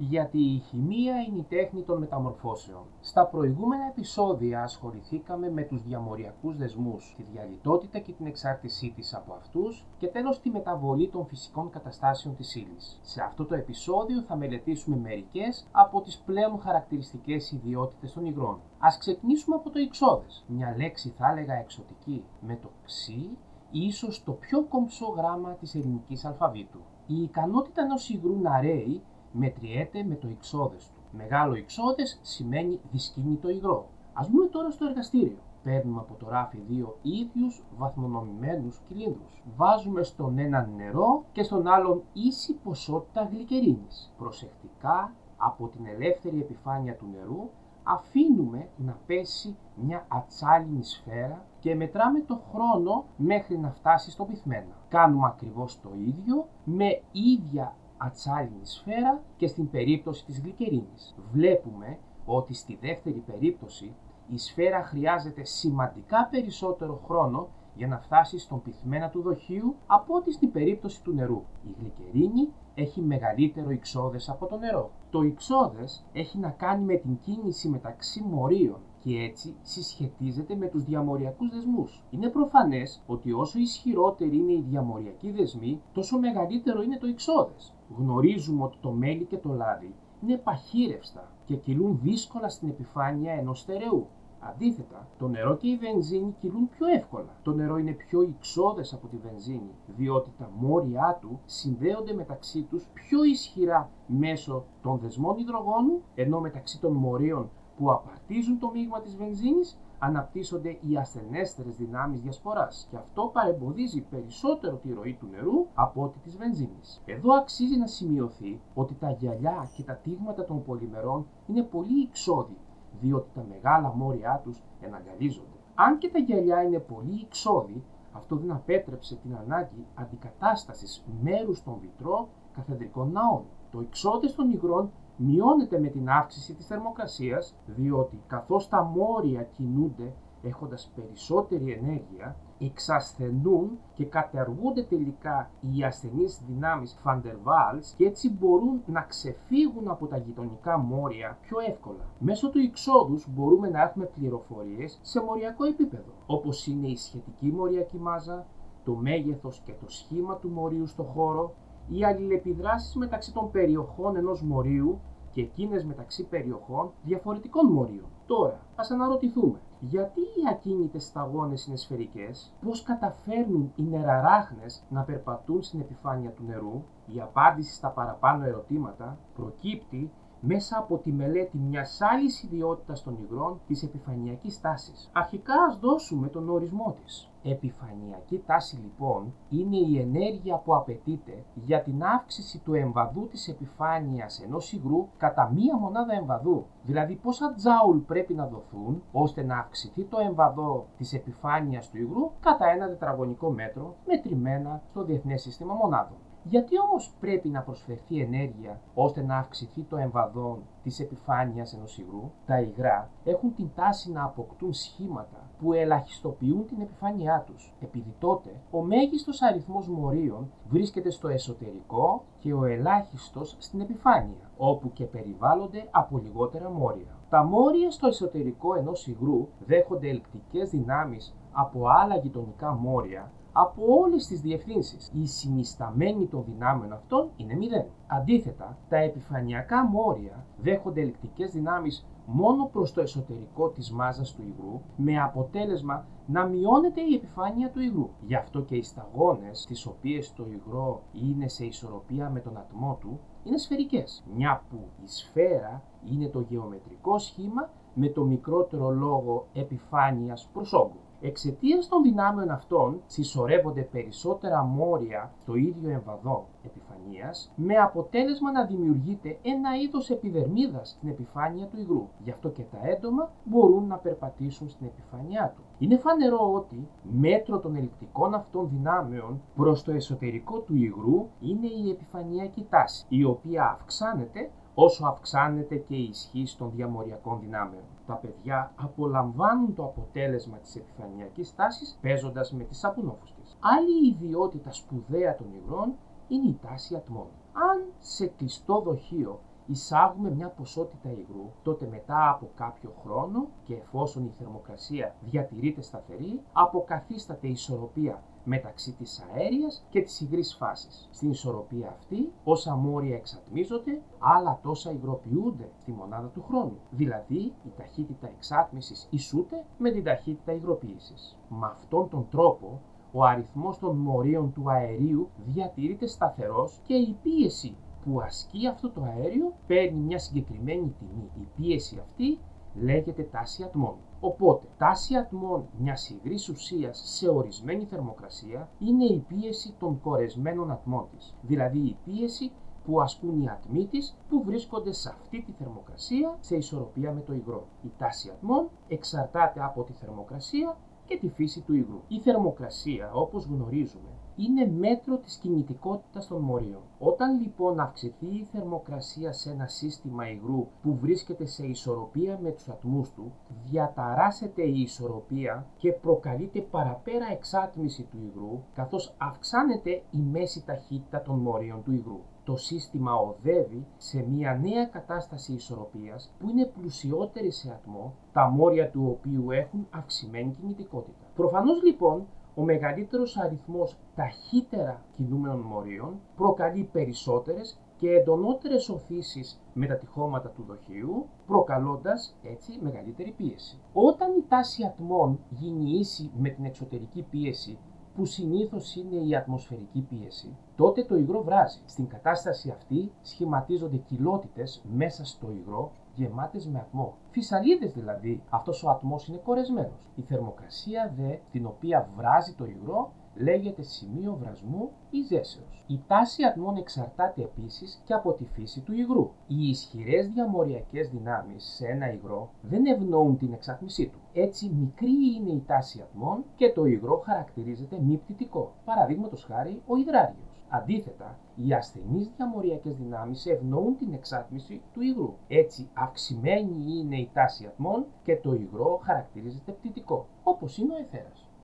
γιατί η χημεία είναι η τέχνη των μεταμορφώσεων. Στα προηγούμενα επεισόδια ασχοληθήκαμε με τους διαμοριακούς δεσμούς, τη διαλυτότητα και την εξάρτησή της από αυτούς και τέλος τη μεταβολή των φυσικών καταστάσεων της ύλης. Σε αυτό το επεισόδιο θα μελετήσουμε μερικές από τις πλέον χαρακτηριστικές ιδιότητες των υγρών. Ας ξεκινήσουμε από το ιξώδες, μια λέξη θα έλεγα εξωτική, με το ξύ, ίσως το πιο κομψό γράμμα της ελληνικής αλφαβήτου. Η ικανότητα ενός υγρού να ρέει μετριέται με το ιξώδες του. Μεγάλο ιξώδες σημαίνει δυσκίνητο υγρό. Ας μπούμε τώρα στο εργαστήριο. Παίρνουμε από το ράφι δύο ίδιους βαθμονομημένους κυλίνδρους. Βάζουμε στον έναν νερό και στον άλλον ίση ποσότητα γλυκερίνης. Προσεκτικά από την ελεύθερη επιφάνεια του νερού αφήνουμε να πέσει μια ατσάλινη σφαίρα και μετράμε το χρόνο μέχρι να φτάσει στο πυθμένα. Κάνουμε ακριβώς το ίδιο με ίδια ατσάλινη σφαίρα και στην περίπτωση της γλυκερίνης. Βλέπουμε ότι στη δεύτερη περίπτωση η σφαίρα χρειάζεται σημαντικά περισσότερο χρόνο για να φτάσει στον πυθμένα του δοχείου από ό,τι στην περίπτωση του νερού. Η γλυκερίνη έχει μεγαλύτερο ιξώδες από το νερό. Το ιξώδες έχει να κάνει με την κίνηση μεταξύ μορίων και έτσι συσχετίζεται με τους διαμοριακούς δεσμούς. Είναι προφανές ότι όσο ισχυρότεροι είναι οι διαμοριακοί δεσμοί, τόσο μεγαλύτερο είναι το ιξώδες. Γνωρίζουμε ότι το μέλι και το λάδι είναι παχύρευστα και κυλούν δύσκολα στην επιφάνεια ενός στερεού. Αντίθετα, το νερό και η βενζίνη κυλούν πιο εύκολα. Το νερό είναι πιο ιξώδες από τη βενζίνη, διότι τα μόρια του συνδέονται μεταξύ τους πιο ισχυρά μέσω των δεσμών υδρογόνου, ενώ μεταξύ των μορίων που απαρτίζουν το μείγμα της βενζίνης αναπτύσσονται οι ασθενέστερες δυνάμεις διασποράς και αυτό παρεμποδίζει περισσότερο τη ροή του νερού από ό,τι της βενζίνης. Εδώ αξίζει να σημειωθεί ότι τα γυαλιά και τα τείγματα των πολυμερών είναι πολύ ιξώδη, διότι τα μεγάλα μόρια τους εναγκαλίζονται. Αν και τα γυαλιά είναι πολύ ιξώδη, αυτό δεν απέτρεψε την ανάγκη αντικατάστασης μέρους των βιτρό καθεδρικών ναών. Το ιξώδες των υγρών μειώνεται με την αύξηση της θερμοκρασίας, διότι καθώς τα μόρια κινούνται έχοντας περισσότερη ενέργεια, εξασθενούν και καταργούνται τελικά οι ασθενείς δυνάμεις Van der Waals και έτσι μπορούν να ξεφύγουν από τα γειτονικά μόρια πιο εύκολα. Μέσω του ιξώδους μπορούμε να έχουμε πληροφορίες σε μοριακό επίπεδο, όπως είναι η σχετική μοριακή μάζα, το μέγεθος και το σχήμα του μορίου στο χώρο, οι αλληλεπιδράσεις μεταξύ των περιοχών ενός μορίου και εκείνες μεταξύ περιοχών διαφορετικών μορίων. Τώρα, ας αναρωτηθούμε, γιατί οι ακίνητες σταγόνες είναι σφαιρικές, πώς καταφέρνουν οι νεραράχνες να περπατούν στην επιφάνεια του νερού? Η απάντηση στα παραπάνω ερωτήματα προκύπτει μέσα από τη μελέτη μιας άλλης ιδιότητας των υγρών, της επιφανειακής τάσης. Αρχικά ας δώσουμε τον ορισμό της. Επιφανειακή τάση λοιπόν είναι η ενέργεια που απαιτείται για την αύξηση του εμβαδού της επιφάνειας ενός υγρού κατά μία μονάδα εμβαδού. Δηλαδή πόσα τζάουλ πρέπει να δοθούν ώστε να αυξηθεί το εμβαδό της επιφάνειας του υγρού κατά ένα τετραγωνικό μέτρο μετρημένα στο Διεθνές Σύστημα Μονάδων. Γιατί όμως πρέπει να προσφερθεί ενέργεια ώστε να αυξηθεί το εμβαδόν της επιφάνειας ενός υγρού? Τα υγρά έχουν την τάση να αποκτούν σχήματα που ελαχιστοποιούν την επιφάνειά τους, επειδή τότε ο μέγιστος αριθμός μορίων βρίσκεται στο εσωτερικό και ο ελάχιστος στην επιφάνεια, όπου και περιβάλλονται από λιγότερα μόρια. Τα μόρια στο εσωτερικό ενός υγρού δέχονται ελκτικές δυνάμεις από άλλα γειτονικά μόρια από όλες τις διευθύνσεις. Η συνισταμένη των δυνάμεων αυτών είναι 0. Αντίθετα, τα επιφανειακά μόρια δέχονται ελκτικές δυνάμεις μόνο προς το εσωτερικό της μάζας του υγρού, με αποτέλεσμα να μειώνεται η επιφάνεια του υγρού. Γι' αυτό και οι σταγόνες, τις οποίες το υγρό είναι σε ισορροπία με τον ατμό του, είναι σφαιρικές, μια που η σφαίρα είναι το γεωμετρικό σχήμα με το μικρότερο λόγο επιφάνειας προς όγκου. Εξαιτίας των δυνάμεων αυτών συσσωρεύονται περισσότερα μόρια στο ίδιο εμβαδό επιφανείας, με αποτέλεσμα να δημιουργείται ένα είδος επιδερμίδας στην επιφάνεια του υγρού. Γι' αυτό και τα έντομα μπορούν να περπατήσουν στην επιφάνειά του. Είναι φανερό ότι μέτρο των ελκτικών αυτών δυνάμεων προς το εσωτερικό του υγρού είναι η επιφανειακή τάση, η οποία αυξάνεται όσο αυξάνεται και η ισχύς των διαμοριακών δυνάμεων. Τα παιδιά απολαμβάνουν το αποτέλεσμα της επιφανειακής τάσης παίζοντας με τις σαπουνόφουσκες. Άλλη ιδιότητα σπουδαία των υγρών είναι η τάση ατμών. Αν σε κλειστό δοχείο εισάγουμε μια ποσότητα υγρού, τότε μετά από κάποιο χρόνο και εφόσον η θερμοκρασία διατηρείται σταθερή, αποκαθίσταται η ισορροπία μεταξύ της αέριας και της υγρής φάσης. Στην ισορροπία αυτή, όσα μόρια εξατμίζονται, άλλα τόσα υγροποιούνται στη μονάδα του χρόνου. Δηλαδή, η ταχύτητα εξάτμισης ισούται με την ταχύτητα υγροποίησης. Με αυτόν τον τρόπο, ο αριθμός των μορίων του αερίου διατηρείται σταθερός και η πίεση που ασκεί αυτό το αέριο παίρνει μια συγκεκριμένη τιμή. Η πίεση αυτή λέγεται τάση ατμών. Οπότε, τάση ατμών μιας υγρής ουσίας σε ορισμένη θερμοκρασία είναι η πίεση των κορεσμένων ατμών της, δηλαδή η πίεση που ασκούν οι ατμοί της που βρίσκονται σε αυτή τη θερμοκρασία σε ισορροπία με το υγρό. Η τάση ατμών εξαρτάται από τη θερμοκρασία και τη φύση του υγρού. Η θερμοκρασία, όπως γνωρίζουμε, είναι μέτρο της κινητικότητας των μορίων. Όταν λοιπόν αυξηθεί η θερμοκρασία σε ένα σύστημα υγρού που βρίσκεται σε ισορροπία με τους ατμούς του, διαταράσσεται η ισορροπία και προκαλείται παραπέρα εξάτμιση του υγρού, καθώς αυξάνεται η μέση ταχύτητα των μορίων του υγρού. Το σύστημα οδεύει σε μια νέα κατάσταση ισορροπίας που είναι πλουσιότερη σε ατμό, τα μόρια του οποίου έχουν αυξημένη κινητικότητα. Προφανώς λοιπόν, ο μεγαλύτερος αριθμός ταχύτερα κινούμενων μορίων προκαλεί περισσότερες και εντονότερες οθήσεις με τα τυχώματα του δοχείου, προκαλώντας έτσι μεγαλύτερη πίεση. Όταν η τάση ατμών γίνει ίση με την εξωτερική πίεση, που συνήθως είναι η ατμοσφαιρική πίεση, τότε το υγρό βράζει. Στην κατάσταση αυτή σχηματίζονται κοιλότητες μέσα στο υγρό γεμάτες με ατμό. Φυσαλίδες δηλαδή, αυτός ο ατμός είναι κορεσμένος. Η θερμοκρασία δε, την οποία βράζει το υγρό, λέγεται σημείο βρασμού ή ζέσεως. Η τάση ατμών εξαρτάται επίσης και από τη φύση του υγρού. Οι ισχυρές διαμοριακές δυνάμεις σε ένα υγρό δεν ευνοούν την εξάτμισή του. Έτσι, μικρή είναι η τάση ατμών και το υγρό χαρακτηρίζεται μη πτητικό. Παραδείγματος χάρη, ο υδράριος. Αντίθετα, οι ασθενείς διαμοριακές δυνάμεις ευνοούν την εξάτμιση του υγρού. Έτσι, αυξημένη είναι η τάση ατμών και το υγρό χαρακτηρίζεται πτητικό, όπως είναι ο αιθέρας.